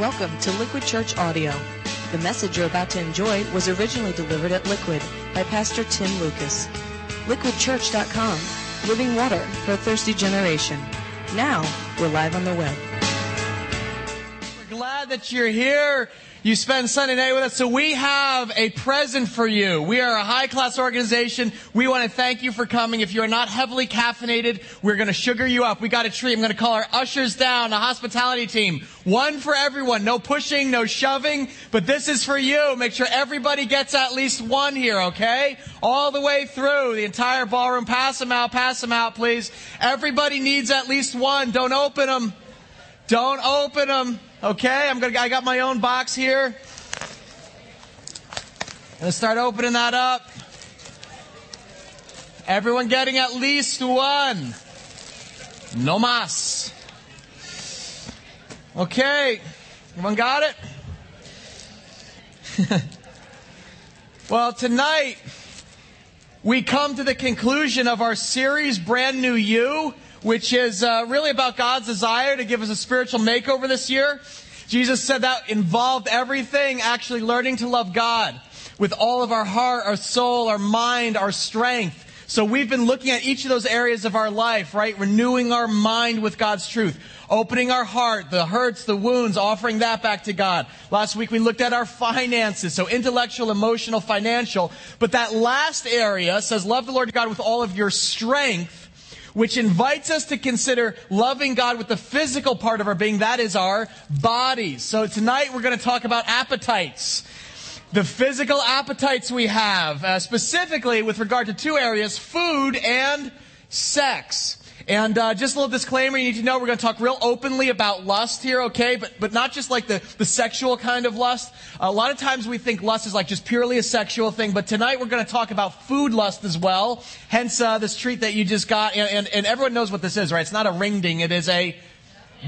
Welcome to Liquid Church Audio. The message you're about to enjoy was originally delivered at Liquid by Pastor Tim Lucas. LiquidChurch.com, living water for a thirsty generation. Now, we're live on the web. We're glad that you're here. You spend Sunday night with us, so we have a present for you. We are a high-class organization. We want to thank you for coming. If you are not heavily caffeinated, we're going to sugar you up. We got a treat. I'm going to call our ushers down, a hospitality team. One for everyone. No pushing, no shoving, but this is for you. Make sure everybody gets at least one here, okay? All the way through, the entire ballroom. Pass them out, please. Everybody needs at least one. Don't open them. Don't open them. Okay, I got my own box here. I'm gonna start opening that up. Everyone getting at least one. No mas. Okay, everyone got it? Well, tonight we come to the conclusion of our series, Brand New You, which is really about God's desire to give us a spiritual makeover this year. Jesus said that involved everything, actually learning to love God with all of our heart, our soul, our mind, our strength. So we've been looking at each of those areas of our life, right? Renewing our mind with God's truth, opening our heart, the hurts, the wounds, offering that back to God. Last week we looked at our finances, so intellectual, emotional, financial. But that last area says, love the Lord God with all of your strength, which invites us to consider loving God with the physical part of our being. That is our bodies. So tonight we're going to talk about appetites, the physical appetites we have, specifically with regard to two areas, food and sex. And just a little disclaimer, you need to know we're going to talk real openly about lust here, okay? But not just like the sexual kind of lust. A lot of times we think lust is like just purely a sexual thing, but tonight we're going to talk about food lust as well. Hence this treat that you just got. And everyone knows what this is, right? It's not a ringding. It is a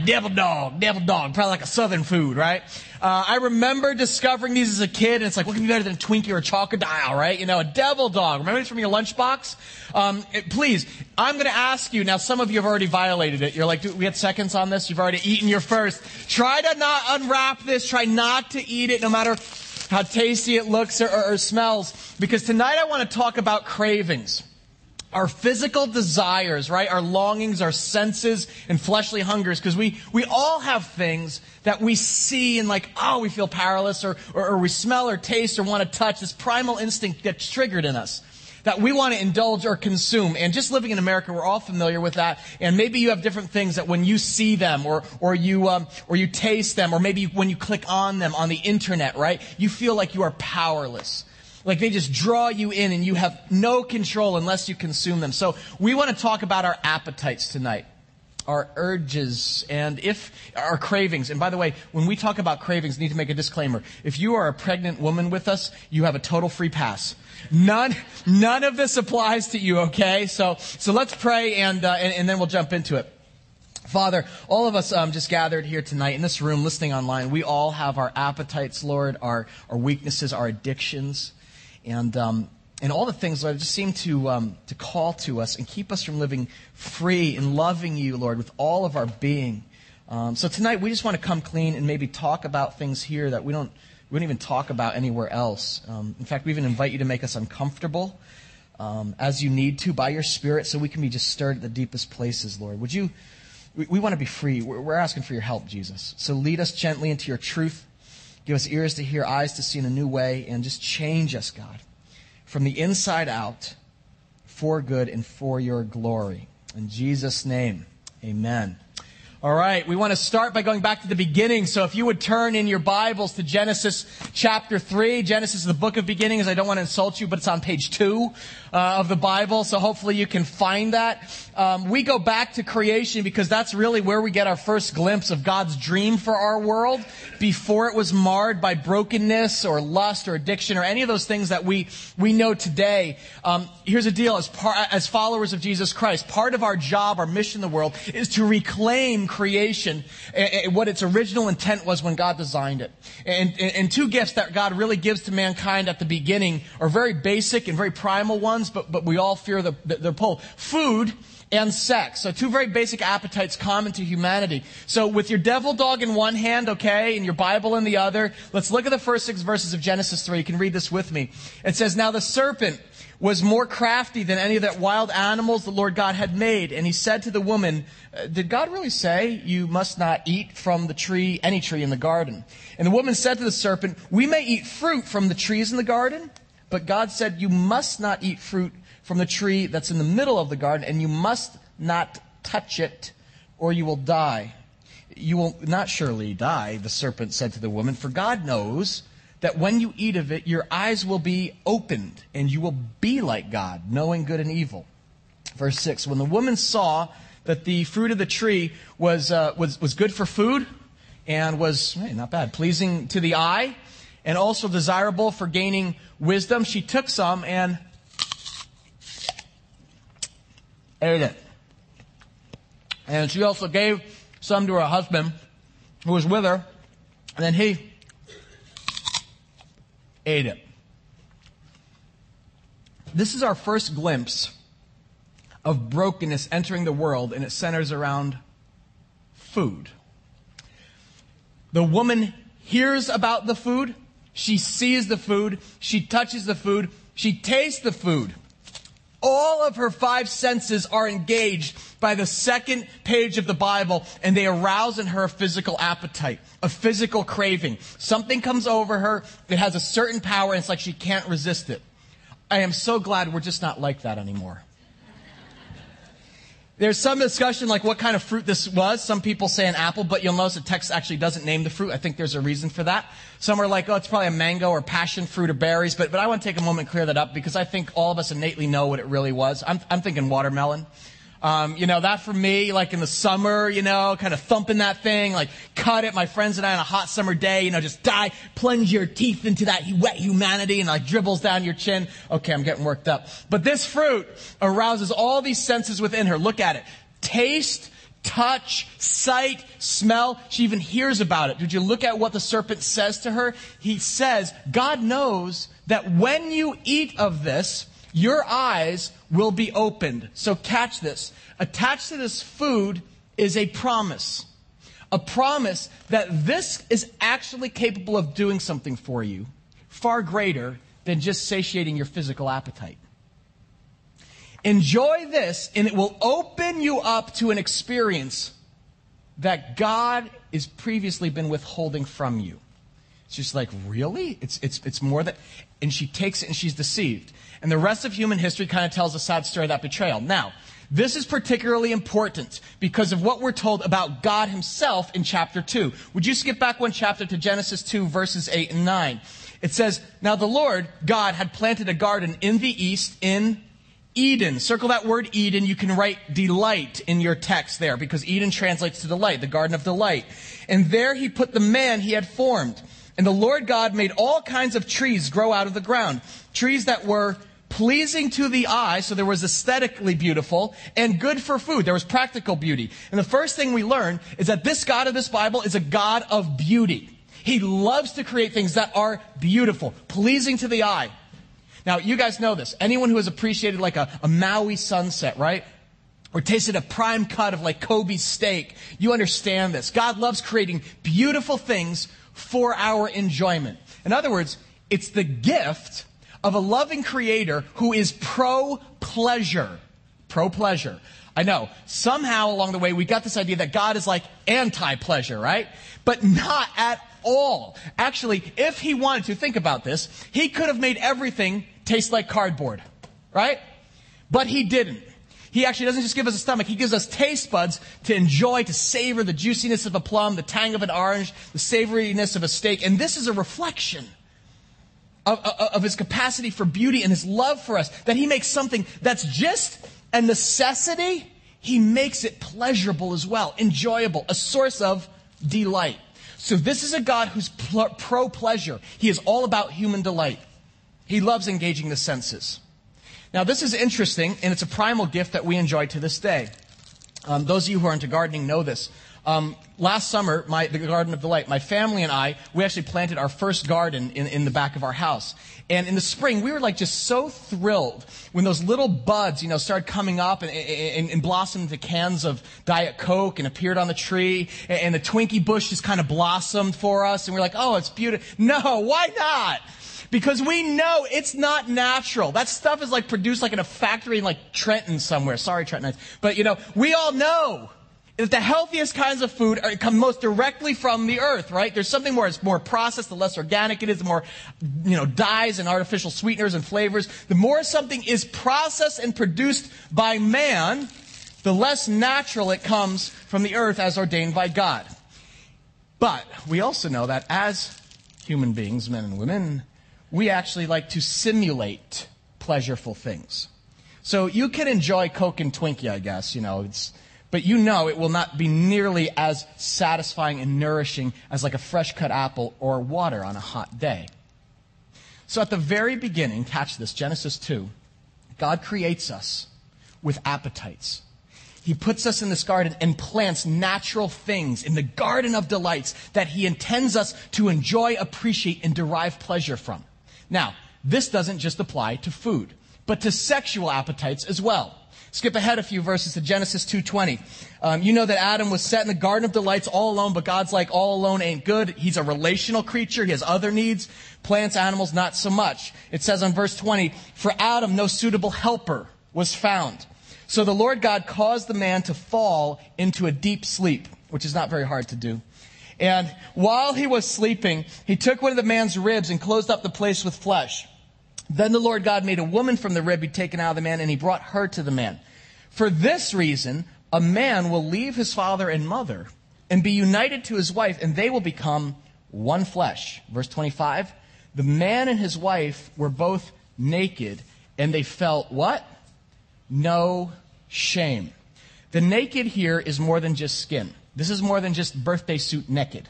devil dog, probably like a southern food, right? I remember discovering these as a kid, and it's like, what can be better than Twinkie or Chocodile, right? You know, a devil dog. Remember this from your lunchbox? Please, I'm going to ask you, now some of you have already violated it. You're like, dude, we had seconds on this? You've already eaten your first. Try to not unwrap this. Try not to eat it, no matter how tasty it looks or smells, because tonight I want to talk about cravings. Our physical desires, right? Our longings, our senses, and fleshly hungers. Because we all have things that we see and like, oh, we feel powerless, or we smell or taste or want to touch. This primal instinct gets triggered in us that we want to indulge or consume. And just living in America, we're all familiar with that. And maybe you have different things that when you see them or you taste them, or maybe when you click on them on the internet, right? You feel like you are powerless. Like they just draw you in and you have no control unless you consume them. So we want to talk about our appetites tonight, our urges, and if our cravings. And by the way, when we talk about cravings, we need to make a disclaimer. If you are a pregnant woman with us, you have a total free pass. None of this applies to you, okay? So let's pray and then we'll jump into it. Father, all of us just gathered here tonight in this room, listening online, we all have our appetites, Lord, our weaknesses, our addictions. And all the things, Lord, just seem to call to us and keep us from living free and loving you, Lord, with all of our being. So tonight we just want to come clean and maybe talk about things here that we don't even talk about anywhere else. In fact, we even invite you to make us uncomfortable as you need to by your Spirit, so we can be just stirred at the deepest places, Lord. Would you? We want to be free. We're asking for your help, Jesus. So lead us gently into your truth. Give us ears to hear, eyes to see in a new way, and just change us, God, from the inside out, for good and for your glory. In Jesus' name, amen. All right, we want to start by going back to the beginning. So if you would turn in your Bibles to Genesis chapter 3. Genesis is the book of beginnings. I don't want to insult you, but it's on page 2 of the Bible. So hopefully you can find that. We go back to creation because that's really where we get our first glimpse of God's dream for our world before it was marred by brokenness or lust or addiction or any of those things that we know today. Here's the deal. As followers of Jesus Christ, part of our job, our mission in the world, is to reclaim creation, what its original intent was when God designed it. And two gifts that God really gives to mankind at the beginning are very basic and very primal ones, but we all fear the pull. Food and sex. So two very basic appetites common to humanity. So with your devil dog in one hand, okay, and your Bible in the other, let's look at the first 6 verses of Genesis 3. You can read this with me. It says, "Now the serpent was more crafty than any of the wild animals the Lord God had made. And he said to the woman, 'Did God really say you must not eat from the tree, any tree in the garden?' And the woman said to the serpent, 'We may eat fruit from the trees in the garden.' But God said, 'You must not eat fruit from the tree that's in the middle of the garden, and you must not touch it, or you will die.' 'You will not surely die,' the serpent said to the woman, 'for God knows that when you eat of it, your eyes will be opened, and you will be like God, knowing good and evil.'" Verse 6, when the woman saw that the fruit of the tree was good for food and was, hey, not bad, pleasing to the eye, and also desirable for gaining wisdom, she took some and ate it. And she also gave some to her husband, who was with her, and then he ate it. This is our first glimpse of brokenness entering the world, and it centers around food. The woman hears about the food, she sees the food, she touches the food, she tastes the food. All of her 5 senses are engaged by the second page of the Bible, and they arouse in her a physical appetite, a physical craving. Something comes over her that has a certain power, and it's like she can't resist it. I am so glad we're just not like that anymore. There's some discussion like what kind of fruit this was. Some people say an apple, but you'll notice the text actually doesn't name the fruit. I think there's a reason for that. Some are like, oh, it's probably a mango or passion fruit or berries. But I want to take a moment and clear that up because I think all of us innately know what it really was. I'm thinking watermelon. That for me, like in the summer, kind of thumping that thing, like cut it. My friends and I on a hot summer day, just plunge your teeth into that wet humanity and like dribbles down your chin. Okay, I'm getting worked up. But this fruit arouses all these senses within her. Look at it. Taste, touch, sight, smell. She even hears about it. Did you look at what the serpent says to her? He says, God knows that when you eat of this, your eyes will be opened. So catch this. Attached to this food is a promise. A promise that this is actually capable of doing something for you far greater than just satiating your physical appetite. Enjoy this, and it will open you up to an experience that God has previously been withholding from you. It's just like, really? It's more than... And she takes it and she's deceived. And the rest of human history kind of tells a sad story of that betrayal. Now, this is particularly important because of what we're told about God himself in chapter 2. Would you skip back one chapter to Genesis 2, verses 8 and 9? It says, "Now the Lord, God, had planted a garden in the east in Eden." Circle that word Eden. You can write delight in your text there because Eden translates to delight, the garden of delight. "And there he put the man he had formed. And the Lord God made all kinds of trees grow out of the ground, trees that were pleasing to the eye," so there was aesthetically beautiful, "and good for food." There was practical beauty. And the first thing we learn is that this God of this Bible is a God of beauty. He loves to create things that are beautiful, pleasing to the eye. Now, you guys know this. Anyone who has appreciated like a Maui sunset, right? Or tasted a prime cut of like Kobe steak, you understand this. God loves creating beautiful things for our enjoyment. In other words, it's the gift of a loving creator who is pro-pleasure. Pro-pleasure. I know, somehow along the way we got this idea that God is like anti-pleasure, right? But not at all. Actually, if he wanted to, think about this, he could have made everything taste like cardboard, right? But he didn't. He actually doesn't just give us a stomach. He gives us taste buds to enjoy, to savor the juiciness of a plum, the tang of an orange, the savoriness of a steak. And this is a reflection of his capacity for beauty and his love for us, that he makes something that's just a necessity, he makes it pleasurable as well, enjoyable, a source of delight. So this is a God who's pro-pleasure. He is all about human delight. He loves engaging the senses. Now, this is interesting, and it's a primal gift that we enjoy to this day. Those of you who are into gardening know this. Last summer, the Garden of Delight, my family and I, we actually planted our first garden in the back of our house. And in the spring, we were like just so thrilled when those little buds, you know, started coming up and blossomed into cans of Diet Coke and appeared on the tree. And the Twinkie bush just kind of blossomed for us. And we're like, oh, it's beautiful. No, why not? Because we know it's not natural. That stuff is like produced like in a factory in like Trenton somewhere. Sorry, Trentonites. But, you know, we all know that the healthiest kinds of food come most directly from the earth, right? There's something more, it's more processed, the less organic it is, the more, you know, dyes and artificial sweeteners and flavors. The more something is processed and produced by man, the less natural it comes from the earth as ordained by God. But we also know that as human beings, men and women, we actually like to simulate pleasureful things. So you can enjoy Coke and Twinkie, I guess, you know, but you know it will not be nearly as satisfying and nourishing as like a fresh cut apple or water on a hot day. So at the very beginning, catch this, Genesis 2, God creates us with appetites. He puts us in this garden and plants natural things in the garden of delights that he intends us to enjoy, appreciate, and derive pleasure from. Now, this doesn't just apply to food, but to sexual appetites as well. Skip ahead a few verses to Genesis 2:20. You know that Adam was set in the Garden of Delights all alone, but God's like, all alone ain't good. He's a relational creature. He has other needs. Plants, animals, not so much. It says on verse 20, for Adam, no suitable helper was found. So the Lord God caused the man to fall into a deep sleep, which is not very hard to do. And while he was sleeping, he took one of the man's ribs and closed up the place with flesh. Then the Lord God made a woman from the rib he'd taken out of the man, and he brought her to the man. For this reason, a man will leave his father and mother and be united to his wife, and they will become one flesh. Verse 25, the man and his wife were both naked, and they felt what? No shame. The naked here is more than just skin. This is more than just birthday suit naked.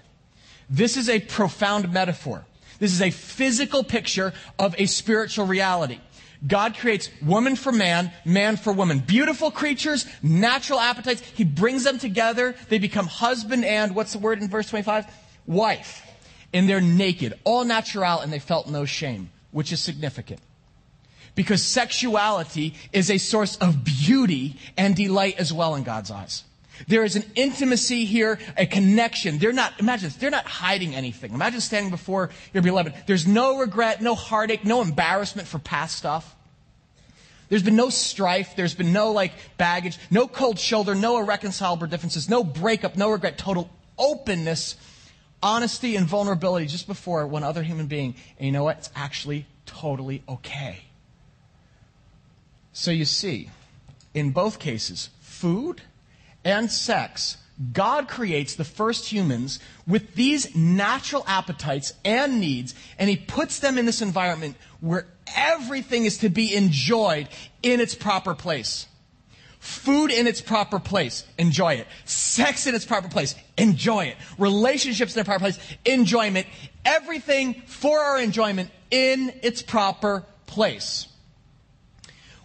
This is a profound metaphor. This is a physical picture of a spiritual reality. God creates woman for man, man for woman. Beautiful creatures, natural appetites. He brings them together. They become husband and, what's the word in verse 25? Wife. And they're naked, all natural, and they felt no shame, which is significant. Because sexuality is a source of beauty and delight as well in God's eyes. There is an intimacy here, a connection. Imagine this, they're not hiding anything. Imagine standing before your beloved. There's no regret, no heartache, no embarrassment for past stuff. There's been no strife. There's been no baggage, no cold shoulder, no irreconcilable differences, no breakup, no regret, total openness, honesty, and vulnerability just before one other human being. And you know what? It's actually totally okay. So you see, in both cases, food and sex, God creates the first humans with these natural appetites and needs, and he puts them in this environment where everything is to be enjoyed in its proper place. Food in its proper place, enjoy it. Sex in its proper place, enjoy it. Relationships in their proper place, enjoyment. Everything for our enjoyment in its proper place.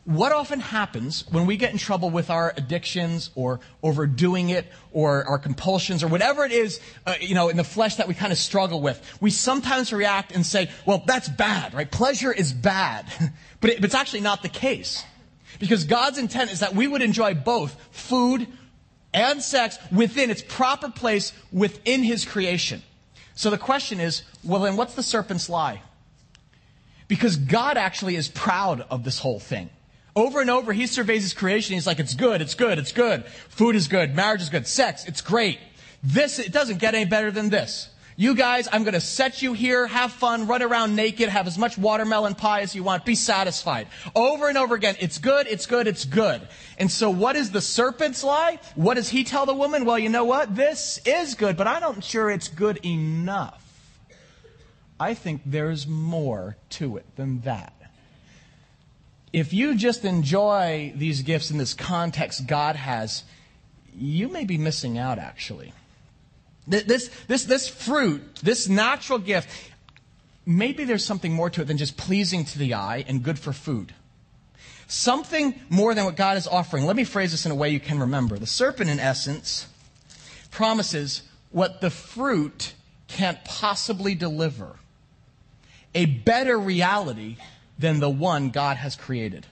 What often happens when we get in trouble with our addictions or overdoing it or our compulsions or whatever it is, in the flesh that we kind of struggle with, we sometimes react and say, well, that's bad, right? Pleasure is bad. But it's actually not the case, because God's intent is that we would enjoy both food and sex within its proper place within his creation. So the question is, well, then what's the serpent's lie? Because God actually is proud of this whole thing. Over and over, he surveys his creation. He's like, it's good, it's good, it's good. Food is good, marriage is good, sex, it's great. This, it doesn't get any better than this. You guys, I'm going to set you here, have fun, run around naked, have as much watermelon pie as you want, be satisfied. Over and over again, it's good, it's good, it's good. And so what is the serpent's lie? What does he tell the woman? Well, you know what? This is good, but I'm not sure it's good enough. I think there's more to it than that. If you just enjoy these gifts in this context God has, you may be missing out, actually. This fruit, this natural gift, maybe there's something more to it than just pleasing to the eye and good for food. Something more than what God is offering. Let me phrase this in a way you can remember. The serpent, in essence, promises what the fruit can't possibly deliver. A better reality than the one God has created.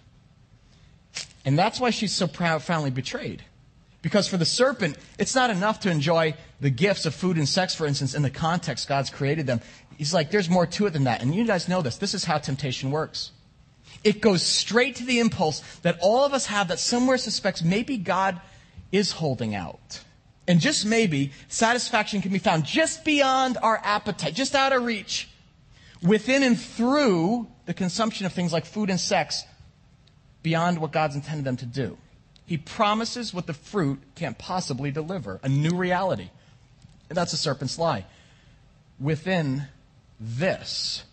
And that's why she's so profoundly betrayed. Because for the serpent, it's not enough to enjoy the gifts of food and sex, for instance, in the context God's created them. He's like, there's more to it than that. And you guys know this. This is how temptation works. It goes straight to the impulse that all of us have that somewhere suspects maybe God is holding out. And just maybe, satisfaction can be found just beyond our appetite, just out of reach, within and through the consumption of things like food and sex, beyond what God's intended them to do. He promises what the fruit can't possibly deliver, a new reality. And that's a serpent's lie. Within this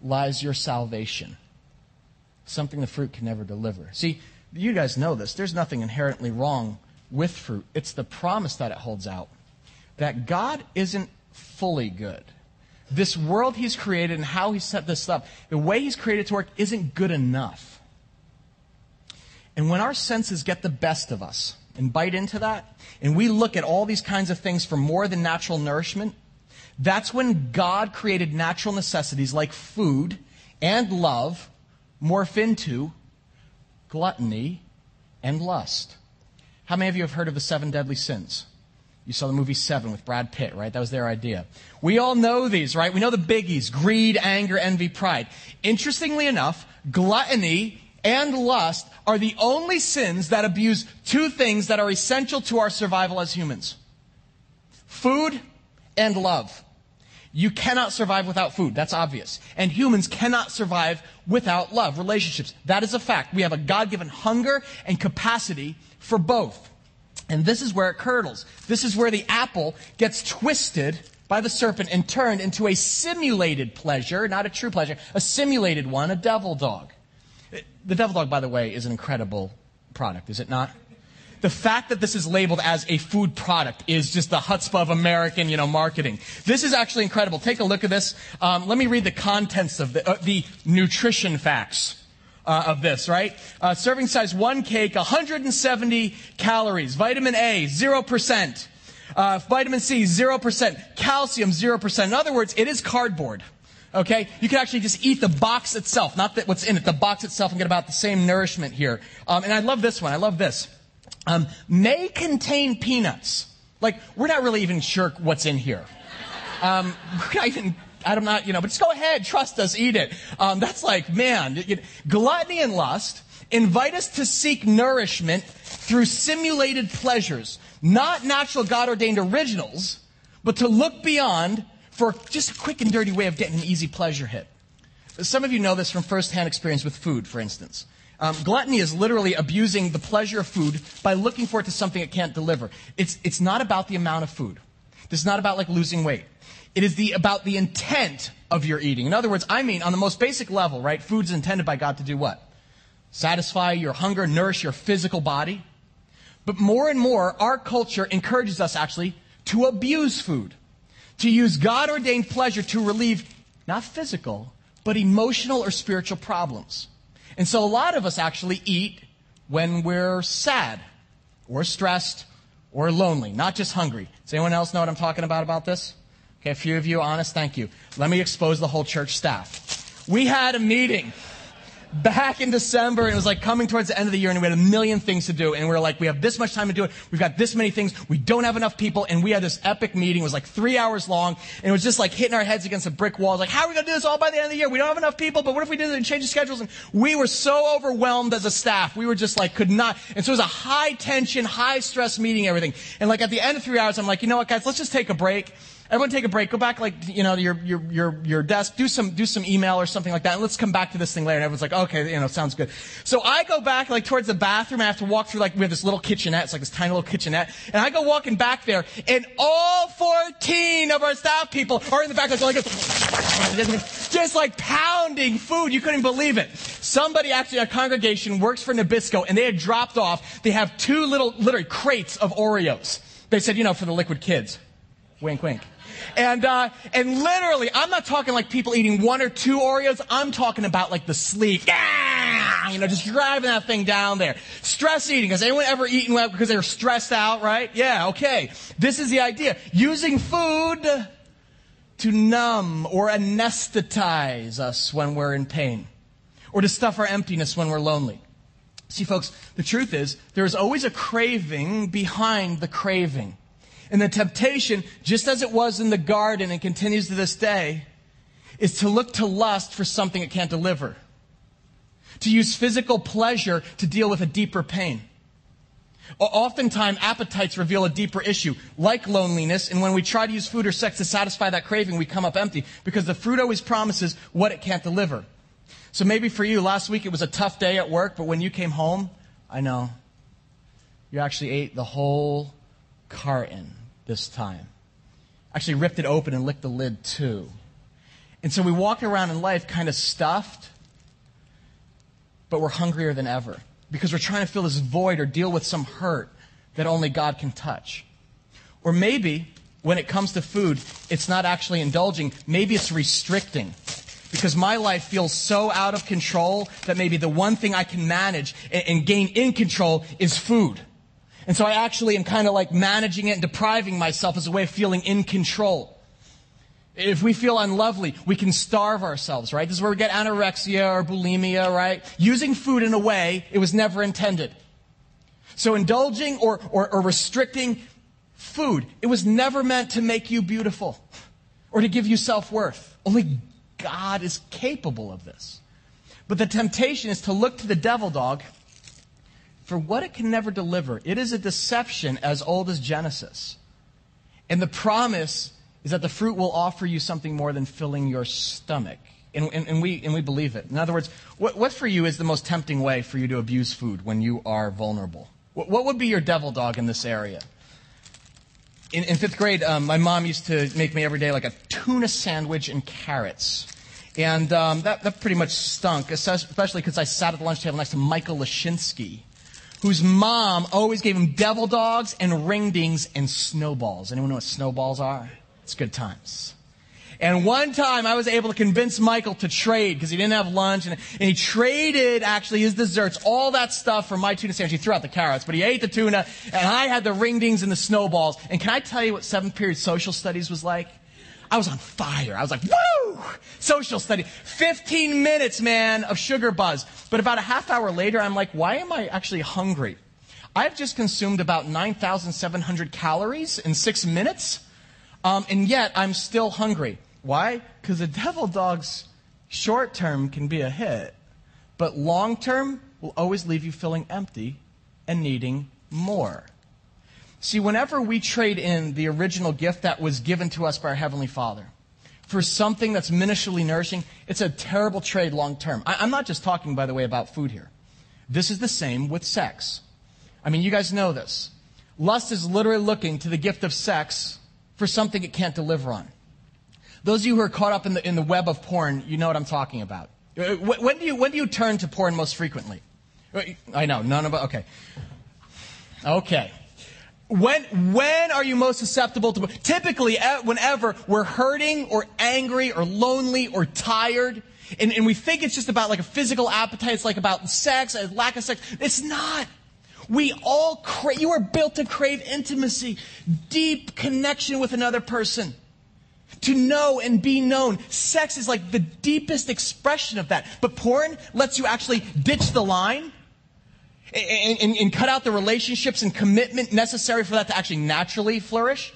lies your salvation, something the fruit can never deliver. See, you guys know this. There's nothing inherently wrong with fruit. It's the promise that it holds out, that God isn't fully good. This world he's created and how he set this up, the way he's created it to work isn't good enough. And when our senses get the best of us and bite into that, and we look at all these kinds of things for more than natural nourishment, that's when God created natural necessities like food and love morph into gluttony and lust. How many of you have heard of the 7 deadly sins? You saw the movie Seven with Brad Pitt, right? That was their idea. We all know these, right? We know the biggies: greed, anger, envy, pride. Interestingly enough, gluttony and lust are the only sins that abuse two things that are essential to our survival as humans. Food and love. You cannot survive without food. That's obvious. And humans cannot survive without love, relationships. That is a fact. We have a God-given hunger and capacity for both. And this is where it curdles. This is where the apple gets twisted by the serpent and turned into a simulated pleasure, not a true pleasure, a simulated one, a devil dog. The Devil Dog, by the way, is an incredible product, is it not? The fact that this is labeled as a food product is just the chutzpah of American, marketing. This is actually incredible. Take a look at this. Let me read the contents of the nutrition facts of this, right? Serving size 1 cake, 170 calories. Vitamin A, 0%. Vitamin C, 0%. Calcium, 0%. In other words, it is cardboard. Okay, you can actually just eat the box itself, not that what's in it, the box itself, and get about the same nourishment here. And I love this one. I love this. May contain peanuts. Like, we're not really even sure what's in here. But just go ahead, trust us, eat it. That's like, man, gluttony and lust invite us to seek nourishment through simulated pleasures, not natural God-ordained originals, but to look beyond for just a quick and dirty way of getting an easy pleasure hit. Some of you know this from firsthand experience with food, for instance. Gluttony is literally abusing the pleasure of food by looking for it to something it can't deliver. It's not about the amount of food. This is not about like losing weight. It is about the intent of your eating. In other words, I mean, on the most basic level, right? Food is intended by God to do what? Satisfy your hunger, nourish your physical body. But more and more, our culture encourages us actually to abuse food, to use God-ordained pleasure to relieve not physical, but emotional or spiritual problems. And so a lot of us actually eat when we're sad or stressed or lonely, not just hungry. Does anyone else know what I'm talking about this? Okay, a few of you, honest, thank you. Let me expose the whole church staff. We had a meeting back in December, and it was like coming towards the end of the year, and we had a million things to do, and we were like, we have this much time to do it, we've got this many things, we don't have enough people, and we had this epic meeting. It was like 3 hours long, and it was just like hitting our heads against a brick wall. Like, how are we going to do this all by the end of the year? We don't have enough people, but what if we did it and change the schedules? And we were so overwhelmed as a staff, we were just like, could not. And so it was a high tension, high stress meeting, everything. And like at the end of 3 hours, I'm like, you know what, guys, let's just take a break. Everyone take a break. Go back, to your desk. Do some email or something like that. And let's come back to this thing later. And everyone's like, okay, sounds good. So I go back, towards the bathroom. I have to walk through, we have this little kitchenette. It's like this tiny little kitchenette. And I go walking back there, and all 14 of our staff people are in the back, just pounding food. You couldn't believe it. Somebody actually, a congregation, works for Nabisco, and they had dropped off. They have two little, literally, crates of Oreos. They said, for the liquid kids. Wink, wink. And literally, I'm not talking like people eating 1 or 2 Oreos. I'm talking about the sleek, just driving that thing down there. Stress eating. Has anyone ever eaten because they were stressed out, right? Yeah, okay. This is the idea. Using food to numb or anesthetize us when we're in pain, or to stuff our emptiness when we're lonely. See, folks, the truth is there's always a craving behind the craving. And the temptation, just as it was in the garden and continues to this day, is to look to lust for something it can't deliver, to use physical pleasure to deal with a deeper pain. Oftentimes, appetites reveal a deeper issue, like loneliness, and when we try to use food or sex to satisfy that craving, we come up empty, because the fruit always promises what it can't deliver. So maybe for you, last week it was a tough day at work, but when you came home, I know, you actually ate the whole carton this time. Actually ripped it open and licked the lid too. And so we walk around in life kind of stuffed, but we're hungrier than ever, because we're trying to fill this void or deal with some hurt that only God can touch. Or maybe when it comes to food, it's not actually indulging. Maybe it's restricting, because my life feels so out of control that maybe the one thing I can manage and gain in control is food. And so I actually am kind of like managing it and depriving myself as a way of feeling in control. If we feel unlovely, we can starve ourselves, right? This is where we get anorexia or bulimia, right? Using food in a way it was never intended. So indulging or restricting food, it was never meant to make you beautiful or to give you self-worth. Only God is capable of this. But the temptation is to look to the devil dog for what it can never deliver. It is a deception as old as Genesis. And the promise is that the fruit will offer you something more than filling your stomach. And we believe it. In other words, what for you is the most tempting way for you to abuse food when you are vulnerable? What would be your devil dog in this area? In fifth grade, my mom used to make me every day like a tuna sandwich and carrots. And that pretty much stunk, especially because I sat at the lunch table next to Michael Lashinsky, whose mom always gave him devil dogs and Ringdings and Snowballs. Anyone know what Snowballs are? It's good times. And one time I was able to convince Michael to trade because he didn't have lunch. And he traded actually his desserts, all that stuff for my tuna sandwich. He threw out the carrots, but he ate the tuna. And I had the Ringdings and the Snowballs. And can I tell you what 7th period social studies was like? I was on fire. I was like, woo! Social study. 15 minutes, man, of sugar buzz. But about a half hour later, I'm like, why am I actually hungry? I've just consumed about 9,700 calories in 6 minutes. And yet I'm still hungry. Why? Because the devil dog's short term can be a hit, but long term will always leave you feeling empty and needing more. See, whenever we trade in the original gift that was given to us by our Heavenly Father for something that's ministerially nourishing, it's a terrible trade long term. I'm not just talking, by the way, about food here. This is the same with sex. I mean, you guys know this. Lust is literally looking to the gift of sex for something it can't deliver on. Those of you who are caught up in the web of porn, you know what I'm talking about. When do you turn to porn most frequently? I know, none of us. Okay. When are you most susceptible to porn? Typically, whenever we're hurting or angry or lonely or tired, and we think it's just about like a physical appetite, it's like about sex, a lack of sex. It's not. We all crave, you are built to crave intimacy, deep connection with another person, to know and be known. Sex is like the deepest expression of that. But porn lets you actually ditch the line and cut out the relationships and commitment necessary for that to actually naturally flourish.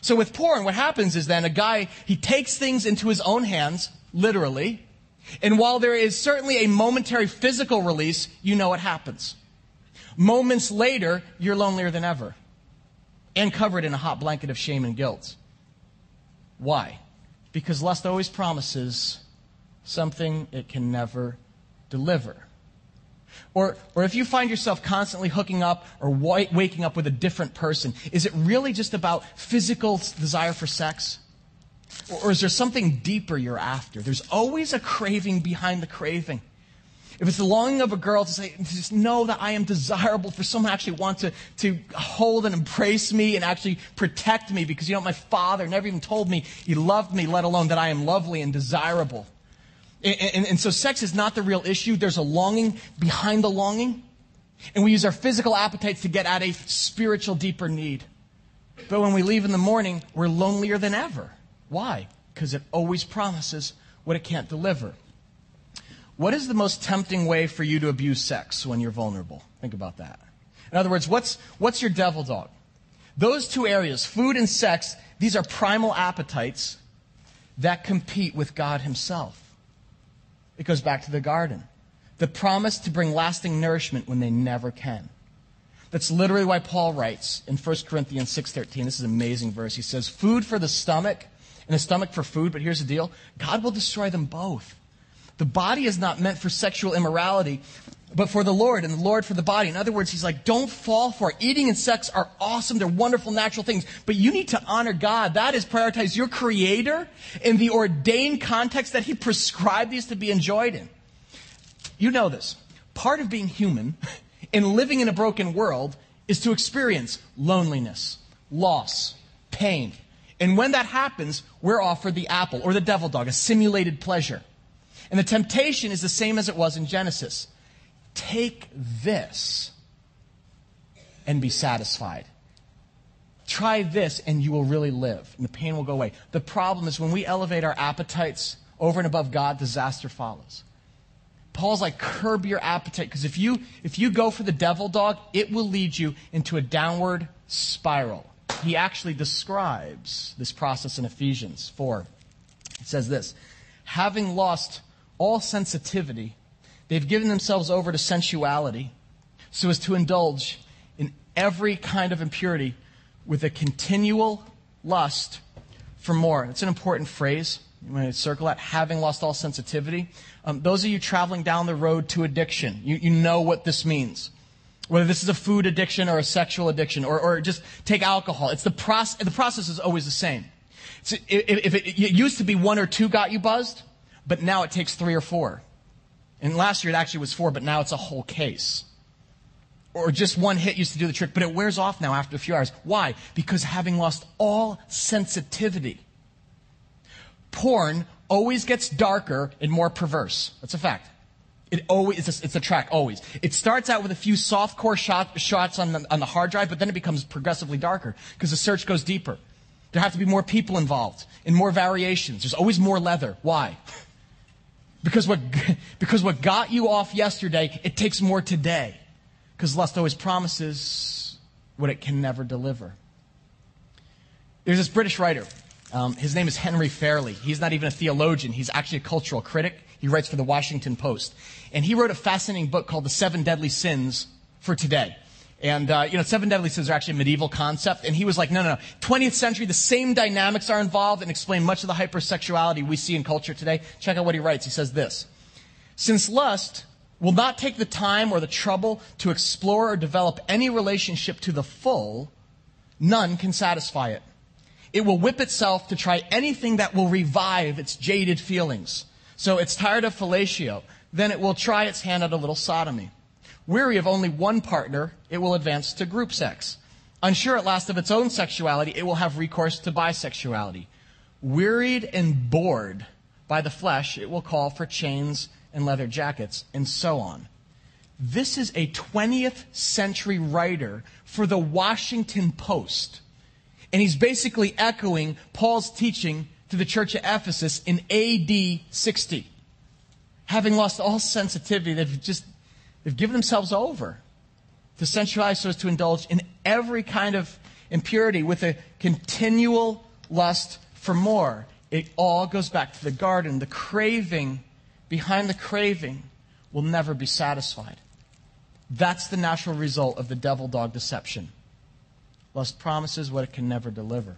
So with porn, what happens is then a guy, he takes things into his own hands, literally, and while there is certainly a momentary physical release, you know what happens. Moments later, you're lonelier than ever and covered in a hot blanket of shame and guilt. Why? Because lust always promises something it can never deliver. Or if you find yourself constantly hooking up or waking up with a different person, is it really just about physical desire for sex? Or is there something deeper you're after? There's always a craving behind the craving. If it's the longing of a girl to say, just know that I am desirable for someone to actually want to hold and embrace me and actually protect me, because, you know, my father never even told me he loved me, let alone that I am lovely and desirable. And so sex is not the real issue. There's a longing behind the longing. And we use our physical appetites to get at a spiritual, deeper need. But when we leave in the morning, we're lonelier than ever. Why? Because it always promises what it can't deliver. What is the most tempting way for you to abuse sex when you're vulnerable? Think about that. In other words, what's your devil dog? Those two areas, food and sex, these are primal appetites that compete with God himself. It goes back to the garden. The promise to bring lasting nourishment when they never can. That's literally why Paul writes in 1 Corinthians 6:13. This is an amazing verse. He says, food for the stomach and the stomach for food. But here's the deal. God will destroy them both. The body is not meant for sexual immorality, but for the Lord, and the Lord for the body. In other words, he's like, don't fall for it. Eating and sex are awesome. They're wonderful, natural things. But you need to honor God. That is, prioritize your Creator in the ordained context that he prescribed these to be enjoyed in. You know this. Part of being human and living in a broken world is to experience loneliness, loss, pain. And when that happens, we're offered the apple or the devil dog, a simulated pleasure. And the temptation is the same as it was in Genesis. Take this and be satisfied. Try this and you will really live, and the pain will go away. The problem is when we elevate our appetites over and above God, disaster follows. Paul's like, curb your appetite, because if you go for the devil dog, it will lead you into a downward spiral. He actually describes this process in Ephesians 4. It says this, having lost all sensitivity, they've given themselves over to sensuality so as to indulge in every kind of impurity with a continual lust for more. It's an important phrase. You want to circle that, having lost all sensitivity. Those of you traveling down the road to addiction, you know what this means. Whether this is a food addiction or a sexual addiction or just take alcohol. It's the process is always the same. So if it used to be one or two got you buzzed, but now it takes three or four. And last year it actually was four, but now it's a whole case. Or just one hit used to do the trick, but it wears off now after a few hours. Why? Because having lost all sensitivity. Porn always gets darker and more perverse. That's a fact. It's a track, always. It starts out with a few softcore shots on the hard drive, but then it becomes progressively darker because the search goes deeper. There have to be more people involved and more variations. There's always more leather. Why? Because what got you off yesterday, it takes more today. Because lust always promises what it can never deliver. There's this British writer. His name is Henry Fairley. He's not even a theologian. He's actually a cultural critic. He writes for the Washington Post. And he wrote a fascinating book called The Seven Deadly Sins for Today. And, seven deadly sins are actually a medieval concept. And he was like, no. 20th century, the same dynamics are involved and explain much of the hypersexuality we see in culture today. Check out what he writes. He says this. Since lust will not take the time or the trouble to explore or develop any relationship to the full, none can satisfy it. It will whip itself to try anything that will revive its jaded feelings. So it's tired of fellatio. Then it will try its hand at a little sodomy. Weary of only one partner, it will advance to group sex. Unsure at last of its own sexuality, it will have recourse to bisexuality. Wearied and bored by the flesh, it will call for chains and leather jackets, and so on. This is a 20th century writer for the Washington Post. And he's basically echoing Paul's teaching to the church of Ephesus in AD 60. Having lost all sensitivity, they've given themselves over to sensuality so as to indulge in every kind of impurity with a continual lust for more. It all goes back to the garden. The craving behind the craving will never be satisfied. That's the natural result of the devil dog deception. Lust promises what it can never deliver.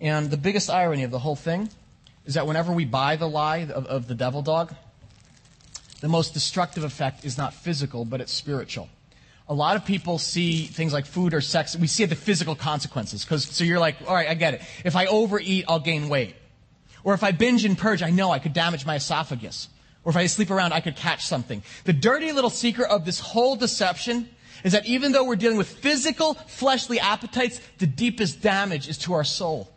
And the biggest irony of the whole thing is that whenever we buy the lie of the devil dog, the most destructive effect is not physical, but it's spiritual. A lot of people see things like food or sex, we see the physical consequences. So you're like, all right, I get it. If I overeat, I'll gain weight. Or if I binge and purge, I know I could damage my esophagus. Or if I sleep around, I could catch something. The dirty little secret of this whole deception is that even though we're dealing with physical, fleshly appetites, the deepest damage is to our soul.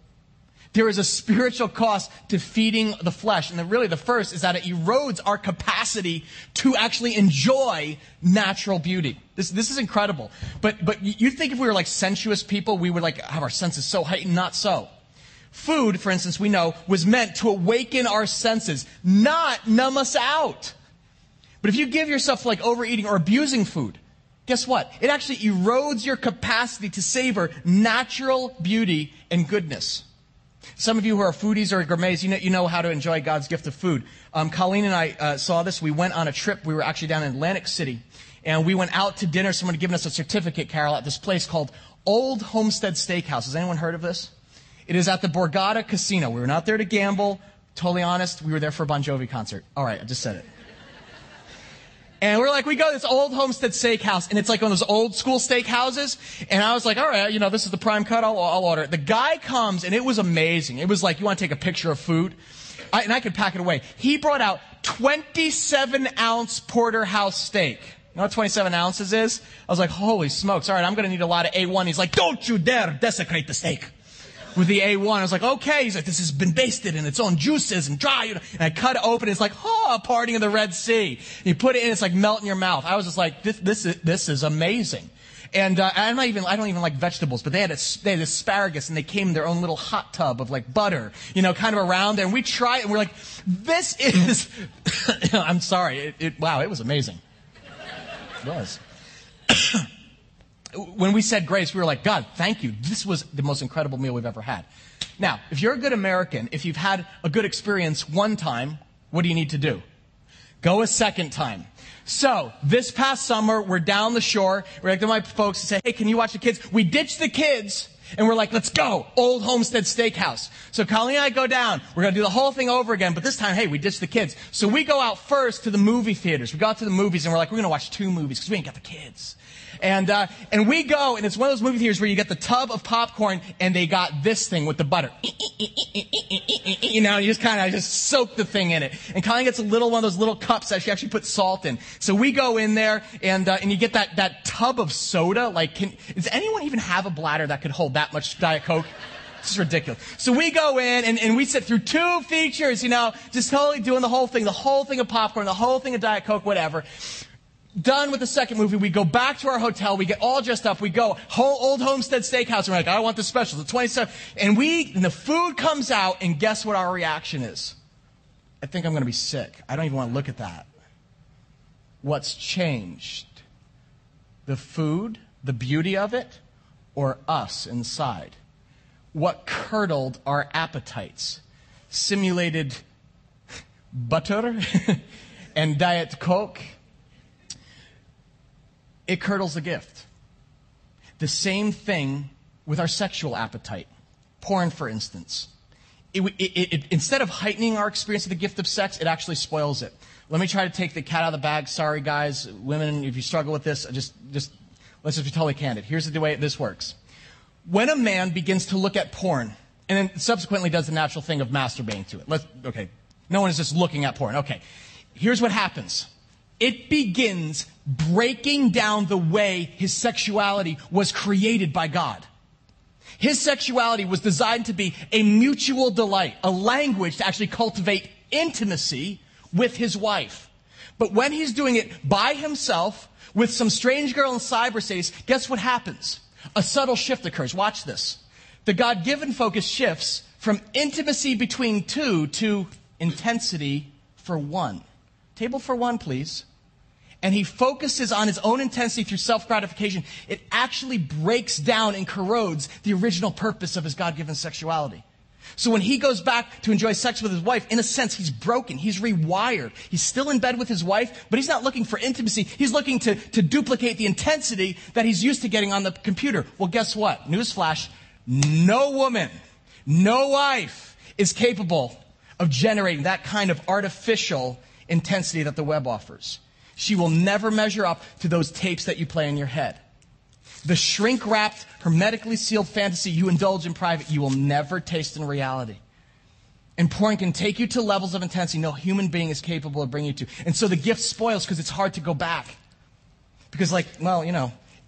There is a spiritual cost to feeding the flesh. And really the first is that it erodes our capacity to actually enjoy natural beauty. This is incredible. But you think if we were like sensuous people, we would like have our senses so heightened. Not so. Food, for instance, we know was meant to awaken our senses, not numb us out. But if you give yourself like overeating or abusing food, guess what? It actually erodes your capacity to savor natural beauty and goodness. Some of you who are foodies or gourmets, you know how to enjoy God's gift of food. Colleen and I saw this. We went on a trip. We were actually down in Atlantic City. And we went out to dinner. Someone had given us a certificate, Carol, at this place called Old Homestead Steakhouse. Has anyone heard of this? It is at the Borgata Casino. We were not there to gamble. Totally honest, we were there for a Bon Jovi concert. All right, I just said it. And we're like, we go to this Old Homestead Steakhouse, and it's like one of those old school steakhouses. And I was like, all right, this is the prime cut. I'll order it. The guy comes, and it was amazing. It was like, you want to take a picture of food? And I could pack it away. He brought out 27-ounce porterhouse steak. You know what 27 ounces is? I was like, holy smokes. All right, I'm going to need a lot of A1. He's like, don't you dare desecrate the steak with the A1. I was like, okay. He's like, this has been basted in its own juices and dry. And I cut it open. It's like, a parting of the Red Sea. And you put it in, it's like melt in your mouth. I was just like, this is amazing. And I don't even like vegetables, but they had asparagus, and they came in their own little hot tub of like butter, kind of around there. And we tried it, and we're like, this is, I'm sorry. Wow, it was amazing. It was. When we said grace, we were like, God, thank you. This was the most incredible meal we've ever had. Now, if you're a good American, if you've had a good experience one time, what do you need to do? Go a second time. So this past summer, we're down the shore. We're like to my folks and say, hey, can you watch the kids? We ditched the kids. And we're like, let's go. Old Homestead Steakhouse. So Colleen and I go down. We're going to do the whole thing over again. But this time, hey, we ditched the kids. So we go out first to the movie theaters. We go out to the movies, and we're like, we're going to watch 2 movies because we ain't got the kids. And we go, and it's one of those movie theaters where you get the tub of popcorn, and they got this thing with the butter. You just kind of soak the thing in it. And Colleen gets one of those little cups that she actually puts salt in. So we go in there, and you get that tub of soda. Like, does anyone even have a bladder that could hold that much Diet Coke? This is ridiculous. So we go in, and we sit through 2 features, just totally doing the whole thing of popcorn, the whole thing of Diet Coke, whatever. Done with the second movie, we go back to our hotel, we get all dressed up, we go whole Old Homestead Steakhouse, and we're like, I want the special, the 27th. And the food comes out, and guess what our reaction is? I think I'm going to be sick. I don't even want to look at that. What's changed? The food, the beauty of it, or us inside? What curdled our appetites? Simulated butter and Diet Coke? It curdles the gift. The same thing with our sexual appetite. Porn, for instance. Instead of heightening our experience of the gift of sex, it actually spoils it. Let me try to take the cat out of the bag. Sorry, guys. Women, if you struggle with this, just let's just be totally candid. Here's the way this works. When a man begins to look at porn and then subsequently does the natural thing of masturbating to it. Okay. No one is just looking at porn. Okay. Here's what happens. It begins breaking down the way his sexuality was created by God. His sexuality was designed to be a mutual delight, a language to actually cultivate intimacy with his wife. But when he's doing it by himself with some strange girl in cyberspace, guess what happens? A subtle shift occurs. Watch this. The God-given focus shifts from intimacy between two to intensity for one. Table for one, please. And he focuses on his own intensity through self-gratification. It actually breaks down and corrodes the original purpose of his God-given sexuality. So when he goes back to enjoy sex with his wife, in a sense, he's broken. He's rewired. He's still in bed with his wife, but he's not looking for intimacy. He's looking to duplicate the intensity that he's used to getting on the computer. Well, guess what? Newsflash, no woman, no wife is capable of generating that kind of artificial intensity that the web offers. She will never measure up to those tapes that you play in your head. The shrink-wrapped, hermetically sealed fantasy you indulge in private, you will never taste in reality. And porn can take you to levels of intensity no human being is capable of bringing you to. And so the gift spoils because it's hard to go back. Because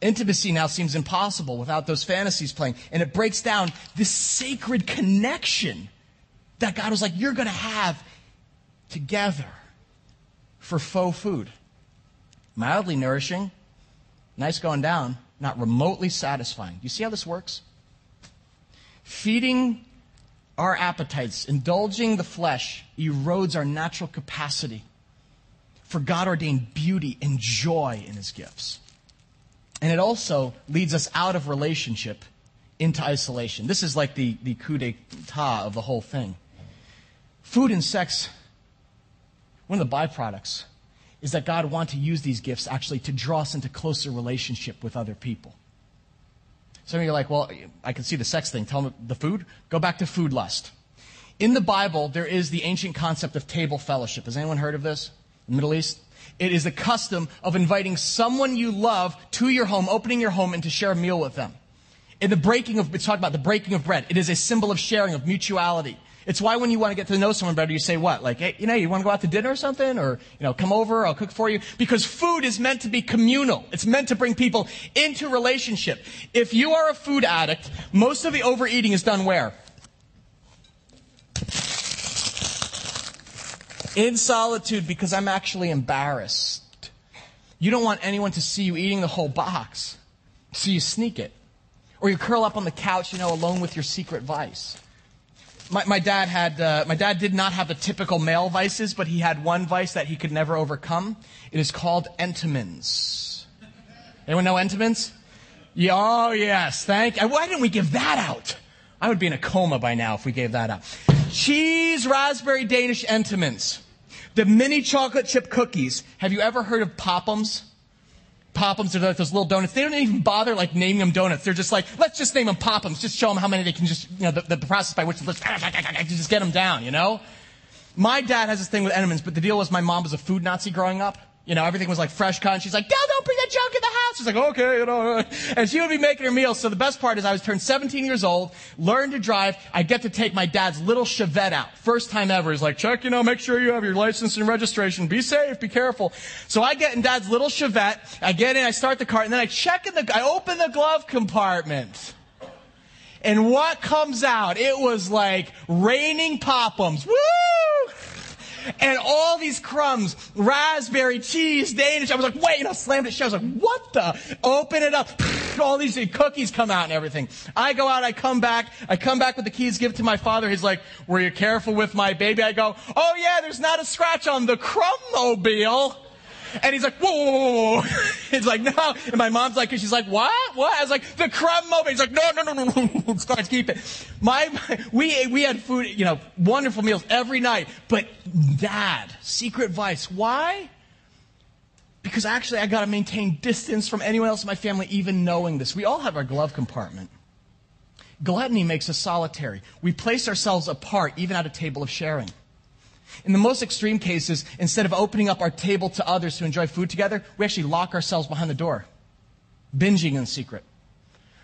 Intimacy now seems impossible without those fantasies playing. And it breaks down this sacred connection that God was like, you're going to have together for faux food. Mildly nourishing, nice going down, not remotely satisfying. You see how this works? Feeding our appetites, indulging the flesh, erodes our natural capacity for God-ordained beauty and joy in His gifts. And it also leads us out of relationship into isolation. This is like the coup d'etat of the whole thing. Food and sex, one of the byproducts is that God wants to use these gifts actually to draw us into closer relationship with other people. Some of you are like, well, I can see the sex thing. Tell me the food. Go back to food lust. In the Bible, there is the ancient concept of table fellowship. Has anyone heard of this? In the Middle East? It is the custom of inviting someone you love to your home, opening your home, and to share a meal with them. It's talking about the breaking of bread. It is a symbol of sharing, of mutuality. It's why when you want to get to know someone better, you say what? Like, hey, you want to go out to dinner or something? Or, come over, I'll cook for you. Because food is meant to be communal. It's meant to bring people into relationship. If you are a food addict, most of the overeating is done where? In solitude, because I'm actually embarrassed. You don't want anyone to see you eating the whole box, so you sneak it. Or you curl up on the couch, alone with your secret vice. My dad did not have the typical male vices, but he had one vice that he could never overcome. It is called Entenmann's. Anyone know Entenmann's? Yeah, oh, yes. Why didn't we give that out? I would be in a coma by now if we gave that out. Cheese, raspberry, Danish Entenmann's. The mini chocolate chip cookies. Have you ever heard of Pop-Oms? Pop-Oms are like those little donuts. They don't even bother naming them donuts. They're just like, let's just name them Pop-Oms. Just show them how many they can just, the process by which they just get them down, My dad has this thing with Entenmann's, but the deal was my mom was a food Nazi growing up. Everything was like fresh cut. And she's like, don't bring that junk in the house. She's like, okay, And she would be making her meals. So the best part is I was turned 17 years old, learned to drive. I get to take my dad's little Chevette out. First time ever. He's like, check, make sure you have your license and registration. Be safe, be careful. So I get in dad's little Chevette. I get in, I start the car, and then I open the glove compartment. And what comes out? It was like raining Pop-Ums. Woo! And all these crumbs, raspberry, cheese, Danish. I was like, wait, slammed it shut. I was like, what the? Open it up. All these cookies come out and everything. I go out, I come back with the keys, give it to my father. He's like, were you careful with my baby? I go, oh yeah, there's not a scratch on the crumbmobile. And he's like, whoa. He's like, no. And my mom's like, she's like, what? I was like, the crumbmobile. He's like, no. Let's keep it. We had food, wonderful meals every night. But dad, secret vice. Why? Because actually I got to maintain distance from anyone else in my family, even knowing this. We all have our glove compartment. Gluttony makes us solitary. We place ourselves apart, even at a table of sharing. In the most extreme cases, instead of opening up our table to others to enjoy food together, we actually lock ourselves behind the door, binging in secret,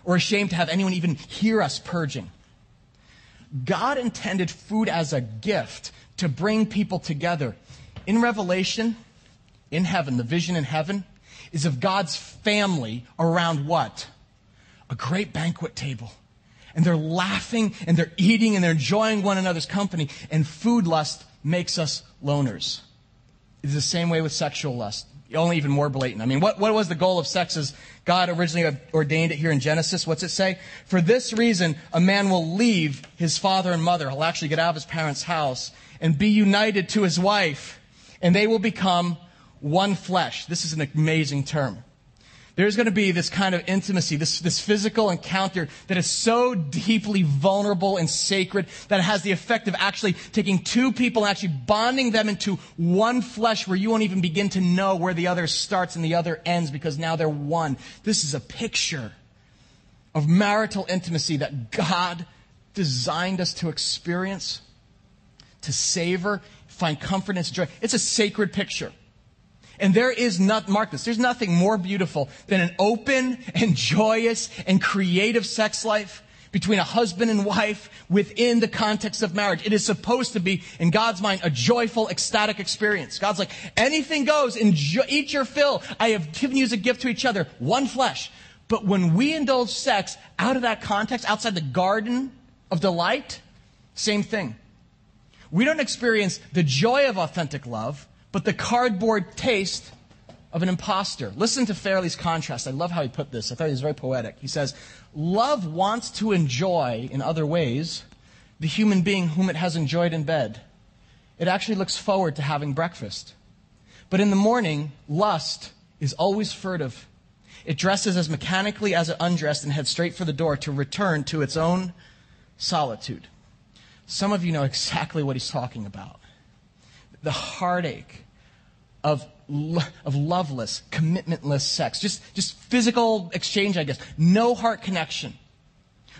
or ashamed to have anyone even hear us purging. God intended food as a gift to bring people together. In Revelation, in heaven, the vision in heaven is of God's family around what? A great banquet table. And they're laughing, and they're eating, and they're enjoying one another's company. And food lust makes us loners. It's the same way with sexual lust. Only even more blatant. I mean, what was the goal of sex as God originally ordained it here in Genesis? What's it say? For this reason, a man will leave his father and mother. He'll actually get out of his parents' house and be united to his wife, and they will become one flesh. This is an amazing term. There's going to be this kind of intimacy, this physical encounter that is so deeply vulnerable and sacred that it has the effect of actually taking two people and actually bonding them into one flesh where you won't even begin to know where the other starts and the other ends because now they're one. This is a picture of marital intimacy that God designed us to experience, to savor, find comfort and joy. It's a sacred picture. And there's nothing more beautiful than an open and joyous and creative sex life between a husband and wife within the context of marriage. It is supposed to be, in God's mind, a joyful, ecstatic experience. God's like, anything goes, eat your fill. I have given you as a gift to each other, one flesh. But when we indulge sex out of that context, outside the garden of delight, same thing. We don't experience the joy of authentic love, but the cardboard taste of an imposter. Listen to Fairley's contrast. I love how he put this. I thought he was very poetic. He says, love wants to enjoy in other ways the human being whom it has enjoyed in bed. It actually looks forward to having breakfast. But in the morning, lust is always furtive. It dresses as mechanically as it undressed and heads straight for the door to return to its own solitude. Some of you know exactly what he's talking about. The heartache of loveless, commitmentless sex. Just physical exchange, I guess. No heart connection.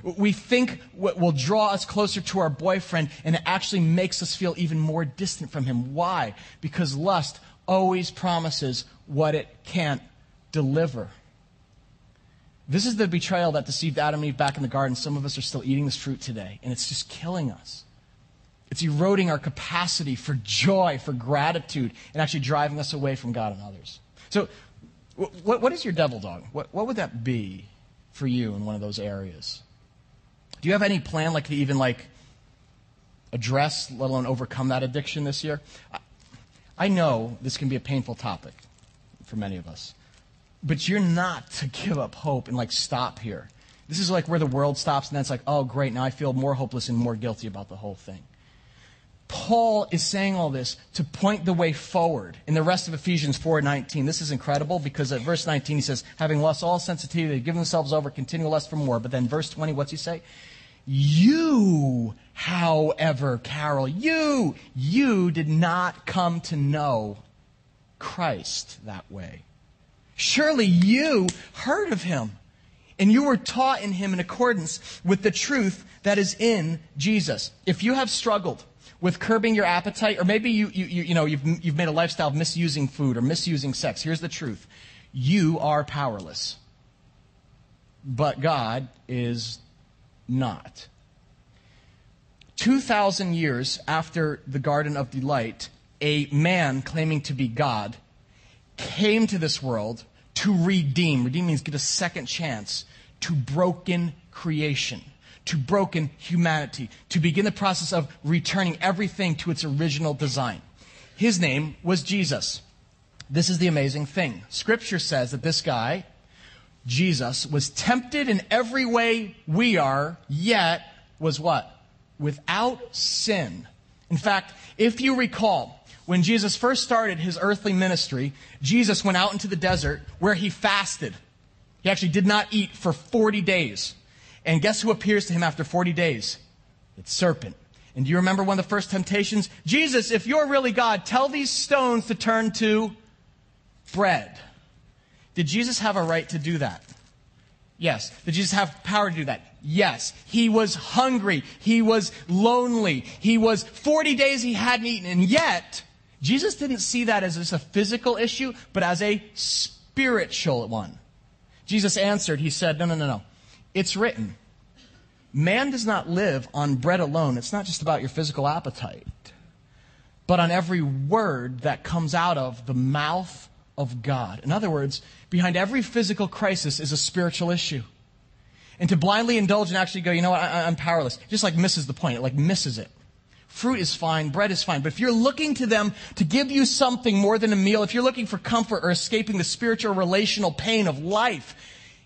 We think what will draw us closer to our boyfriend, and it actually makes us feel even more distant from him. Why? Because lust always promises what it can't deliver. This is the betrayal that deceived Adam and Eve back in the garden. Some of us are still eating this fruit today, and it's just killing us. It's eroding our capacity for joy, for gratitude, and actually driving us away from God and others. So what is your devil dog? What would that be for you in one of those areas? Do you have any plan like to even like address, let alone overcome that addiction this year? I know this can be a painful topic for many of us, but you're not to give up hope and like stop here. This is like where the world stops and then it's like, oh great, now I feel more hopeless and more guilty about the whole thing. Paul is saying all this to point the way forward. In the rest of Ephesians 4:19, this is incredible because at verse 19 he says, having lost all sensitivity, they've given themselves over, continue lust for more. But then verse 20, what's he say? You, however, Carol, you did not come to know Christ that way. Surely you heard of him, and you were taught in him in accordance with the truth that is in Jesus. If you have struggled with curbing your appetite, or maybe you've made a lifestyle of misusing food or misusing sex, here's the truth. You are powerless. But God is not. 2,000 years after the Garden of Delight, a man claiming to be God came to this world to redeem. Redeem means get a second chance to broken creation, to broken humanity, to begin the process of returning everything to its original design. His name was Jesus. This is the amazing thing. Scripture says that this guy, Jesus, was tempted in every way we are, yet was what? Without sin. In fact, if you recall, when Jesus first started his earthly ministry, Jesus went out into the desert where he fasted. He actually did not eat for 40 days. And guess who appears to him after 40 days? It's serpent. And do you remember one of the first temptations? Jesus, if you're really God, tell these stones to turn to bread. Did Jesus have a right to do that? Yes. Did Jesus have power to do that? Yes. He was hungry. He was lonely. He was 40 days he hadn't eaten. And yet, Jesus didn't see that as just a physical issue, but as a spiritual one. Jesus answered. He said, no. It's written, man does not live on bread alone. It's not just about your physical appetite, but on every word that comes out of the mouth of God. In other words, behind every physical crisis is a spiritual issue. And to blindly indulge and actually go, you know what, I'm powerless, just like misses the point. It like misses it. Fruit is fine, bread is fine. But if you're looking to them to give you something more than a meal, if you're looking for comfort or escaping the spiritual relational pain of life,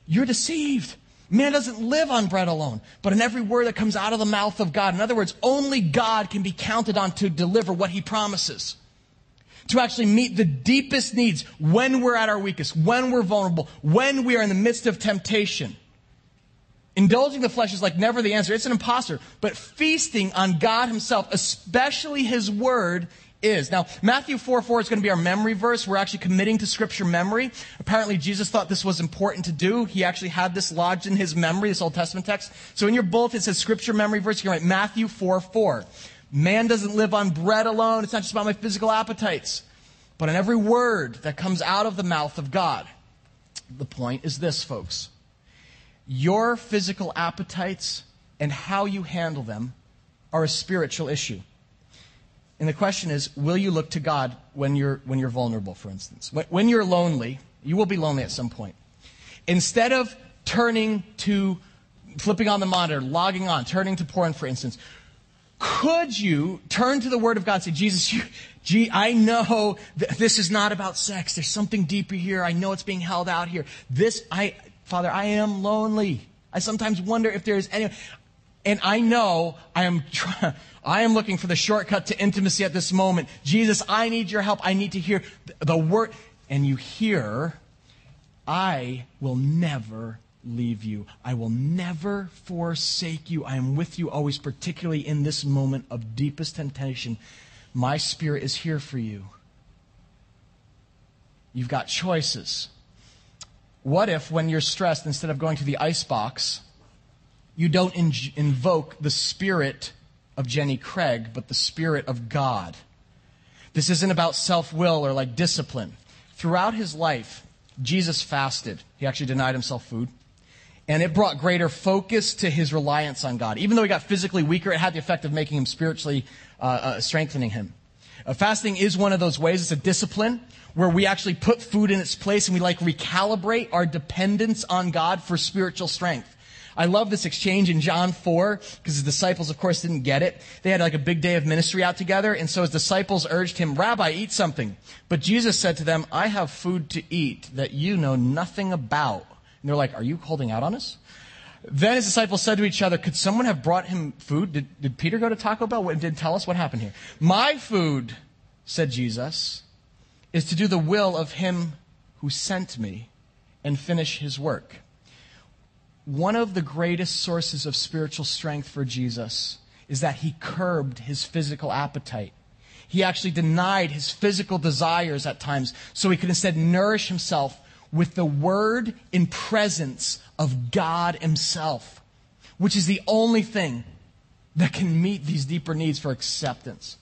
you're deceived. Man doesn't live on bread alone, but in every word that comes out of the mouth of God. In other words, only God can be counted on to deliver what he promises, to actually meet the deepest needs when we're at our weakest, when we're vulnerable, when we are in the midst of temptation. Indulging the flesh is like never the answer. It's an imposter. But feasting on God himself, especially his word, is. Now, Matthew 4:4 is going to be our memory verse. We're actually committing to Scripture memory. Apparently, Jesus thought this was important to do. He actually had this lodged in his memory, this Old Testament text. So in your bulletin, it says Scripture memory verse. You can write Matthew 4:4. Man doesn't live on bread alone. It's not just about my physical appetites, but on every word that comes out of the mouth of God. The point is this, folks. Your physical appetites and how you handle them are a spiritual issue. And the question is, will you look to God when you're vulnerable, for instance? When you're lonely, you will be lonely at some point. Instead of turning to, flipping on the monitor, logging on, turning to porn, for instance, could you turn to the Word of God and say, Jesus, I know this is not about sex. There's something deeper here. I know it's being held out here. Father, I am lonely. I sometimes wonder if there is any, and I know I am looking for the shortcut to intimacy at this moment. Jesus, I need your help. I need to hear the Word. And you hear, I will never leave you. I will never forsake you. I am with you always, particularly in this moment of deepest temptation. My Spirit is here for you. You've got choices. What if, when you're stressed, instead of going to the icebox, you don't invoke the Spirit of Jenny Craig, but the Spirit of God? This isn't about self-will or like discipline. Throughout his life, Jesus fasted. He actually denied himself food. And it brought greater focus to his reliance on God. Even though he got physically weaker, it had the effect of making him spiritually, strengthening him. Fasting is one of those ways. It's a discipline where we actually put food in its place and we like recalibrate our dependence on God for spiritual strength. I love this exchange in John 4, because his disciples, of course, didn't get it. They had like a big day of ministry out together, and so his disciples urged him, Rabbi, eat something. But Jesus said to them, I have food to eat that you know nothing about. And they're like, are you holding out on us? Then his disciples said to each other, could someone have brought him food? Did Peter go to Taco Bell? Didn't tell us what happened here. My food, said Jesus, is to do the will of him who sent me and finish his work. One of the greatest sources of spiritual strength for Jesus is that he curbed his physical appetite. He actually denied his physical desires at times so he could instead nourish himself with the word in presence of God himself, which is the only thing that can meet these deeper needs for acceptance,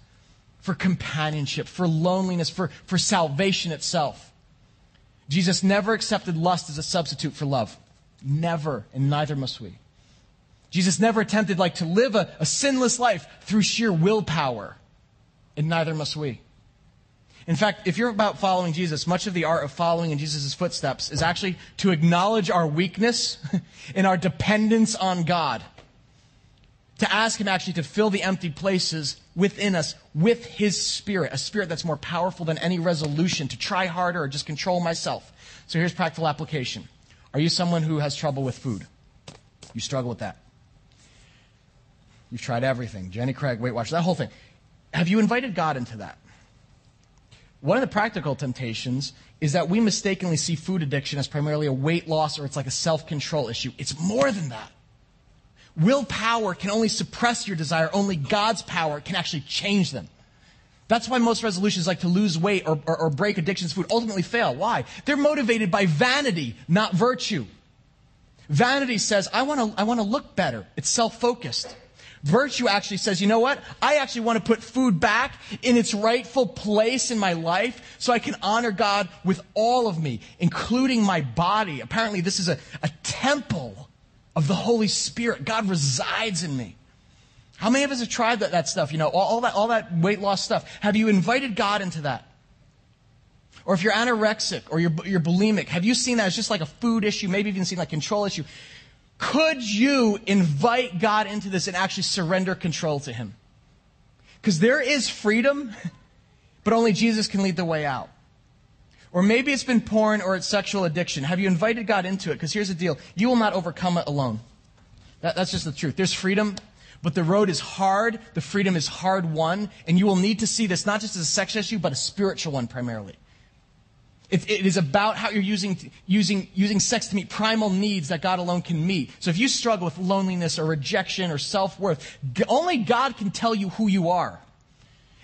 for companionship, for loneliness, for salvation itself. Jesus never accepted lust as a substitute for love. Never, and neither must we. Jesus never attempted to live a sinless life through sheer willpower, and neither must we. In fact, if you're about following Jesus, much of the art of following in Jesus' footsteps is actually to acknowledge our weakness and our dependence on God. To ask him actually to fill the empty places within us with his Spirit, a Spirit that's more powerful than any resolution to try harder or just control myself. So here's practical application. Are you someone who has trouble with food? You struggle with that. You've tried everything. Jenny Craig, Weight Watchers, that whole thing. Have you invited God into that? One of the practical temptations is that we mistakenly see food addiction as primarily a weight loss or it's like a self-control issue. It's more than that. Willpower can only suppress your desire. Only God's power can actually change them. That's why most resolutions like to lose weight or break addictions to food ultimately fail. Why? They're motivated by vanity, not virtue. Vanity says, I want to look better. It's self-focused. Virtue actually says, you know what? I actually want to put food back in its rightful place in my life so I can honor God with all of me, including my body. Apparently, this is a temple of the Holy Spirit. God resides in me. How many of us have tried that stuff, all that weight loss stuff? Have you invited God into that? Or if you're anorexic or you're bulimic, have you seen that as just like a food issue, maybe even seen like control issue? Could you invite God into this and actually surrender control to him? Because there is freedom, but only Jesus can lead the way out. Or maybe it's been porn or it's sexual addiction. Have you invited God into it? Because here's the deal. You will not overcome it alone. That's just the truth. There's freedom. But the road is hard, the freedom is hard won, and you will need to see this not just as a sex issue, but a spiritual one primarily. It is about how you're using sex to meet primal needs that God alone can meet. So if you struggle with loneliness or rejection or self-worth, only God can tell you who you are.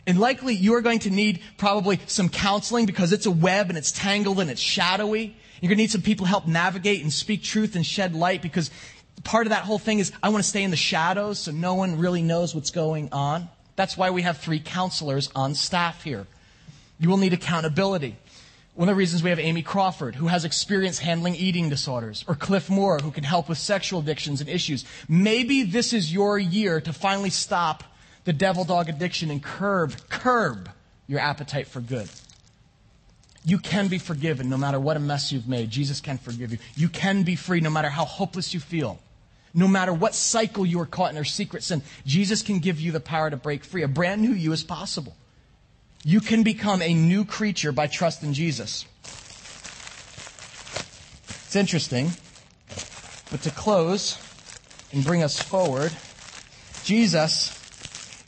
And likely you are going to need probably some counseling because it's a web and it's tangled and it's shadowy. You're going to need some people to help navigate and speak truth and shed light because part of that whole thing is I want to stay in the shadows so no one really knows what's going on. That's why we have 3 counselors on staff here. You will need accountability. One of the reasons we have Amy Crawford, who has experience handling eating disorders, or Cliff Moore, who can help with sexual addictions and issues. Maybe this is your year to finally stop the devil dog addiction and curb your appetite for good. You can be forgiven no matter what a mess you've made. Jesus can forgive you. You can be free no matter how hopeless you feel. No matter what cycle you are caught in or secret sin, Jesus can give you the power to break free. A brand new you is possible. You can become a new creature by trust in Jesus. It's interesting, but to close and bring us forward, Jesus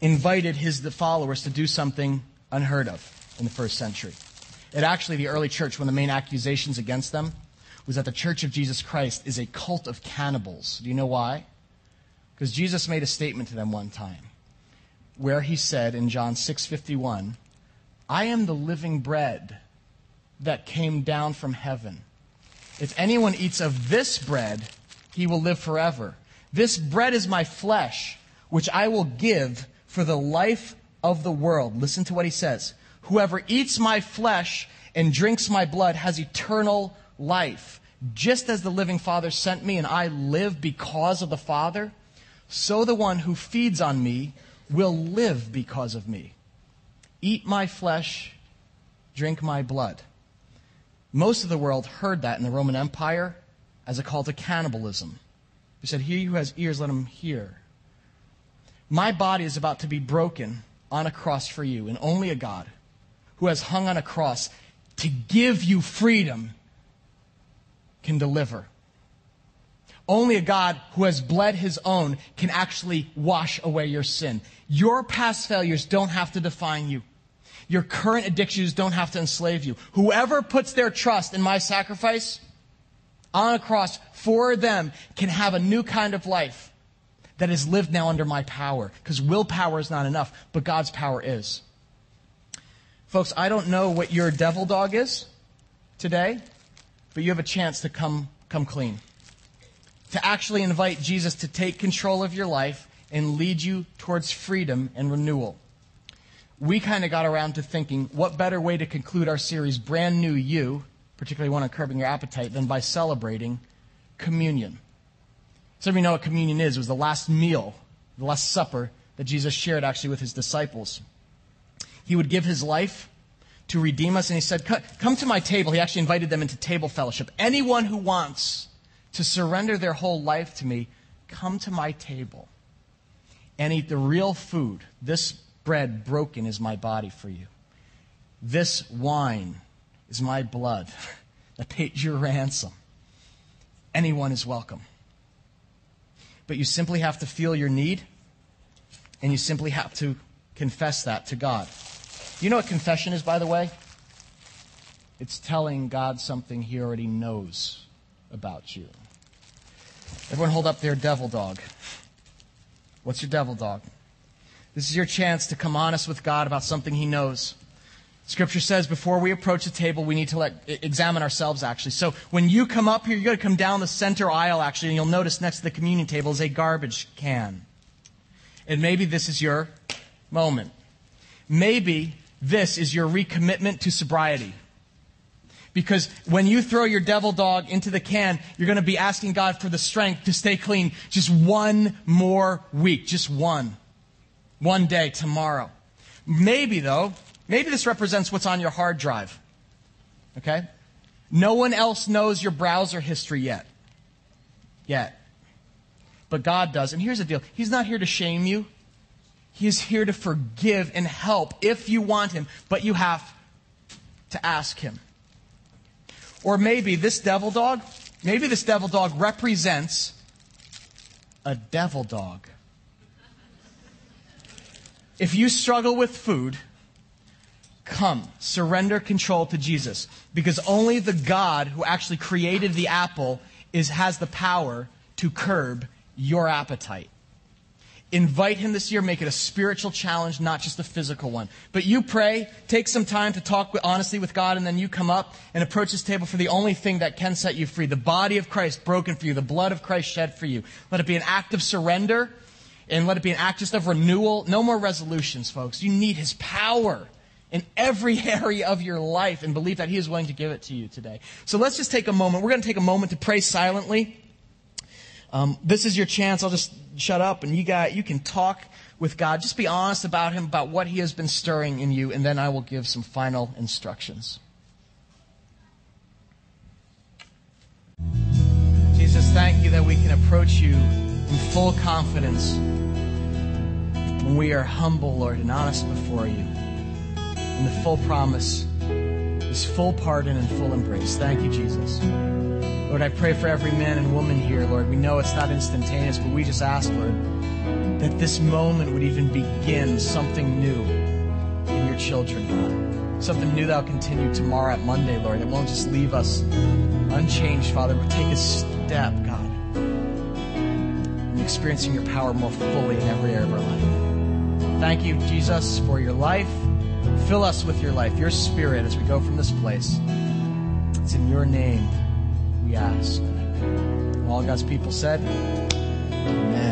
invited his followers to do something unheard of in the first century. It actually, the early church, one of the main accusations against them was that the Church of Jesus Christ is a cult of cannibals. Do you know why? Because Jesus made a statement to them one time where he said in John 6:51, "I am the living bread that came down from heaven. If anyone eats of this bread, he will live forever. This bread is my flesh, which I will give for the life of the world." Listen to what he says. "Whoever eats my flesh and drinks my blood has eternal life. Just as the living Father sent me and I live because of the Father, so the one who feeds on me will live because of me. Eat my flesh, drink my blood." Most of the world heard that in the Roman Empire as a call to cannibalism. He said, "He who has ears, let him hear." My body is about to be broken on a cross for you, and only a God who has hung on a cross to give you freedom can deliver. Only a God who has bled his own can actually wash away your sin. Your past failures don't have to define you. Your current addictions don't have to enslave you. Whoever puts their trust in my sacrifice on a cross for them can have a new kind of life that is lived now under my power. Because willpower is not enough, but God's power is. Folks, I don't know what your devil dog is today, but you have a chance to come clean. To actually invite Jesus to take control of your life and lead you towards freedom and renewal. We kind of got around to thinking, what better way to conclude our series, Brand New You, particularly one on curbing your appetite, than by celebrating communion. Some of you know what communion is. It was the last meal, the last supper that Jesus shared actually with his disciples. He would give his life to redeem us, and he said, "Come to my table." He actually invited them into table fellowship. Anyone who wants to surrender their whole life to me, come to my table and eat the real food. This bread broken is my body for you. This wine is my blood that paid your ransom. Anyone is welcome. But you simply have to feel your need, and you simply have to confess that to God. You know what confession is, by the way? It's telling God something he already knows about you. Everyone hold up their devil dog. What's your devil dog? This is your chance to come honest with God about something he knows. Scripture says before we approach the table, we need to examine ourselves, actually. So when you come up here, you've got to come down the center aisle, actually, and you'll notice next to the communion table is a garbage can. And maybe this is your moment. Maybe this is your recommitment to sobriety. Because when you throw your devil dog into the can, you're going to be asking God for the strength to stay clean just one more week, just one. One day, tomorrow. Maybe, though, this represents what's on your hard drive. Okay? No one else knows your browser history yet. But God does. And here's the deal. He's not here to shame you. He is here to forgive and help if you want him, but you have to ask him. Or maybe this devil dog, represents a devil dog. If you struggle with food, come, surrender control to Jesus. Because only the God who actually created the apple has the power to curb your appetite. Invite him this year. Make it a spiritual challenge, not just a physical one. But you pray, take some time to talk honestly with God, and then you come up and approach this table for the only thing that can set you free. The body of Christ broken for you. The blood of Christ shed for you. Let it be an act of surrender. And let it be an act just of renewal. No more resolutions, folks. You need his power in every area of your life, and believe that he is willing to give it to you today. So let's just take a moment. We're going to take a moment to pray silently. This is your chance. I'll just shut up, and you can talk with God. Just be honest about him, about what he has been stirring in you, and then I will give some final instructions. thank you that we can approach you in full confidence when we are humble, Lord, and honest before you. And the full promise is full pardon and full embrace. Thank you, Jesus. Lord, I pray for every man and woman here, Lord. We know it's not instantaneous, but we just ask, Lord, that this moment would even begin something new in your children, God. Something new that will continue tomorrow at Monday, Lord. It won't just leave us unchanged, Father, but take a step, God, in experiencing your power more fully in every area of our life. Thank you, Jesus, for your life. Fill us with your life, your spirit, as we go from this place. It's in your name we ask. All God's people said, amen.